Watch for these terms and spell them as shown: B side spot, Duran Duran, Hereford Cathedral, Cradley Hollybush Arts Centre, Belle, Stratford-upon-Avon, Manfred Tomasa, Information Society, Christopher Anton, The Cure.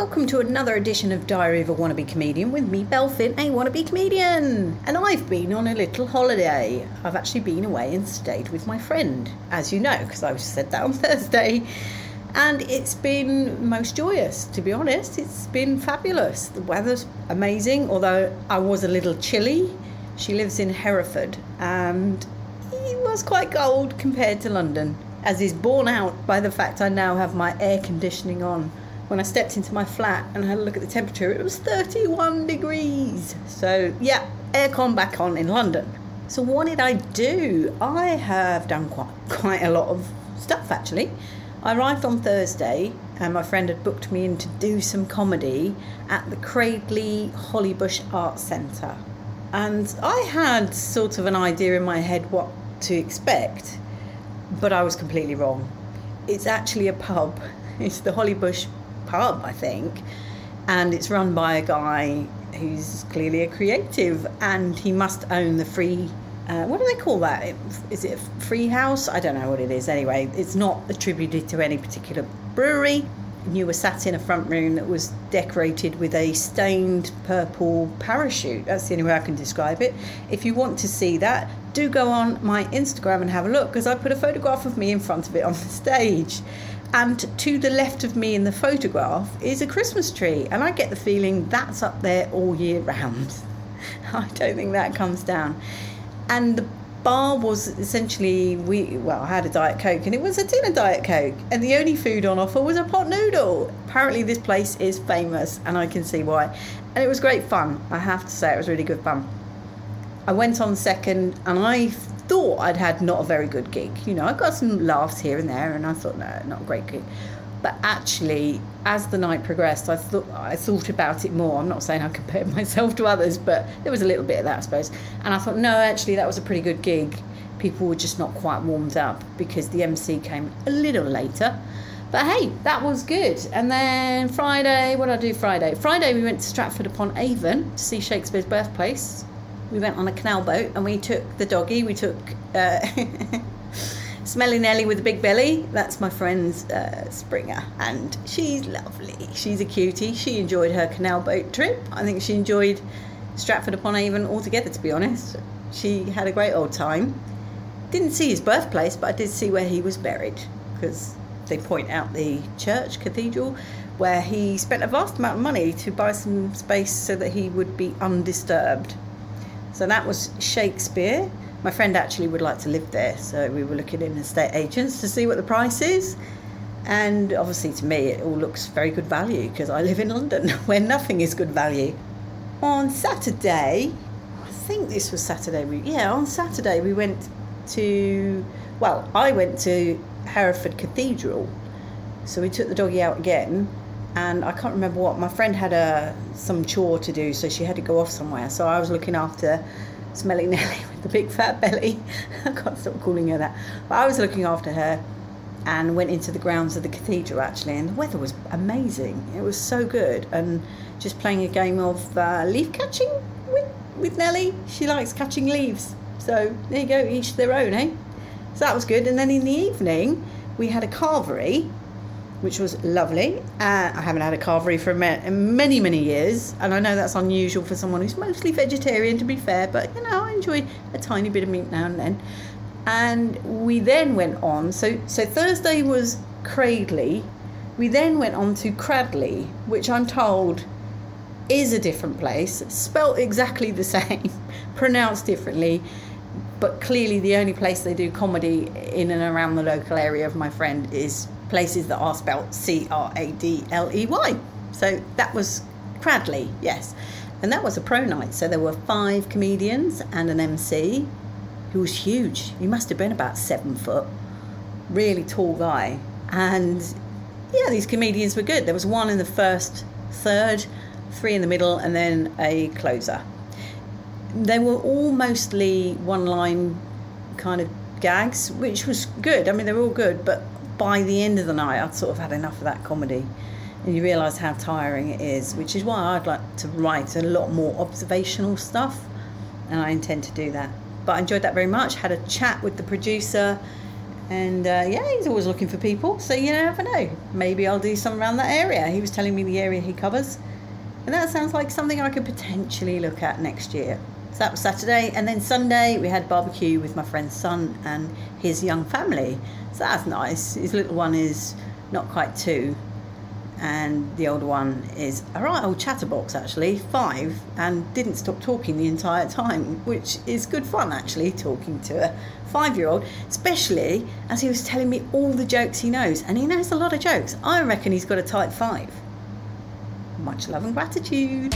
Welcome to another edition of Diary of a Wannabe Comedian with me, Belle, a wannabe comedian. And I've been on a little holiday. I've actually been away and stayed with my friend, as you know, because I said that on Thursday. And it's been most joyous, to be honest. It's been fabulous. The weather's amazing, although I was a little chilly. She lives in Hereford and it was quite cold compared to London, as is borne out by the fact I now have my air conditioning on. When I stepped into my flat and had a look at the temperature, it was 31 degrees. So, yeah, aircon back on in London. So what did I do? I have done quite a lot of stuff, actually. I arrived on Thursday and my friend had booked me in to do some comedy at the Cradley Hollybush Arts Centre. And I had sort of an idea in my head what to expect, but I was completely wrong. It's actually a pub. It's the Hollybush pub, I think, and it's run by a guy who's clearly a creative, and he must own the free what do they call that? Is it a free house? I don't know what it is. Anyway, it's not attributed to any particular brewery. You were sat in a front room that was decorated with a stained purple parachute. That's the only way I can describe it. If you want to see that, do go on my Instagram and have a look, because I put a photograph of me in front of it on the stage. And to the left of me in the photograph is a Christmas tree, and I get the feeling that's up there all year round. I don't think that comes down. And the bar was essentially, I had a Diet Coke, and it was a tin of Diet Coke, and the only food on offer was a pot noodle. Apparently this place is famous, and I can see why. And it was great fun. I have to say, it was really good fun. I went on second, and I thought I'd had not a very good gig. You know, I got some laughs here and there, and I thought, no, not a great gig. But actually, as the night progressed, I thought about it more. I'm not saying I compared myself to others, but there was a little bit of that, I suppose. And I thought, no, actually, that was a pretty good gig. People were just not quite warmed up because the MC came a little later. But hey, that was good. And then Friday, what did I do Friday? Friday, we went to Stratford-upon-Avon to see Shakespeare's birthplace. We went on a canal boat and we took the doggy. We took Smelly Nelly with a big belly. That's my friend's Springer, and she's lovely. She's a cutie. She enjoyed her canal boat trip. I think she enjoyed Stratford-upon-Avon altogether, to be honest. She had a great old time. Didn't see his birthplace, but I did see where he was buried, because they point out the church, cathedral, where he spent a vast amount of money to buy some space so that he would be undisturbed. So that was Shakespeare. My friend actually would like to live there, so we were looking in estate agents to see what the price is. And obviously to me it all looks very good value, because I live in London where nothing is good value. On Saturday, we went to, I went to Hereford Cathedral. So we took the doggy out again. And I can't remember what, my friend had some chore to do, so she had to go off somewhere. So I was looking after Smelly Nelly with the big fat belly. I can't stop calling her that. But I was looking after her and went into the grounds of the cathedral, actually. And the weather was amazing. It was so good. And just playing a game of leaf catching with Nelly. She likes catching leaves. So there you go, each their own, eh? So that was good. And then in the evening, we had a carvery, which was lovely. I haven't had a carvery for many, many years, and I know that's unusual for someone who's mostly vegetarian, to be fair, but, you know, I enjoy a tiny bit of meat now and then. And we then went on, so Thursday was Cradley. We then went on to Cradley, which I'm told is a different place, spelt exactly the same, pronounced differently, but clearly the only place they do comedy in and around the local area of my friend is places that are spelt Cradley. So that was Cradley, yes. And that was a pro night. So there were 5 comedians and an MC who was huge. He must have been about 7 foot, really tall guy. And yeah, these comedians were good. There was one in the first third, 3 in the middle, and then a closer. They were all mostly one-line kind of gags, which was good. I mean, they were all good, but by the end of the night, I'd sort of had enough of that comedy, and you realise how tiring it is, which is why I'd like to write a lot more observational stuff, and I intend to do that. But I enjoyed that very much. Had a chat with the producer And he's always looking for people, so you never know, maybe I'll do some around that area. He was telling me the area he covers, and that sounds like something I could potentially look at next year. So that was Saturday, and then Sunday we had barbecue with my friend's son and his young family, so that's nice. His little one is not quite 2, and the older one is a right old chatterbox, actually 5, and didn't stop talking the entire time, which is good fun, actually, talking to a 5-year-old, especially as he was telling me all the jokes he knows, and he knows a lot of jokes. I reckon he's got a type 5. Much love and gratitude.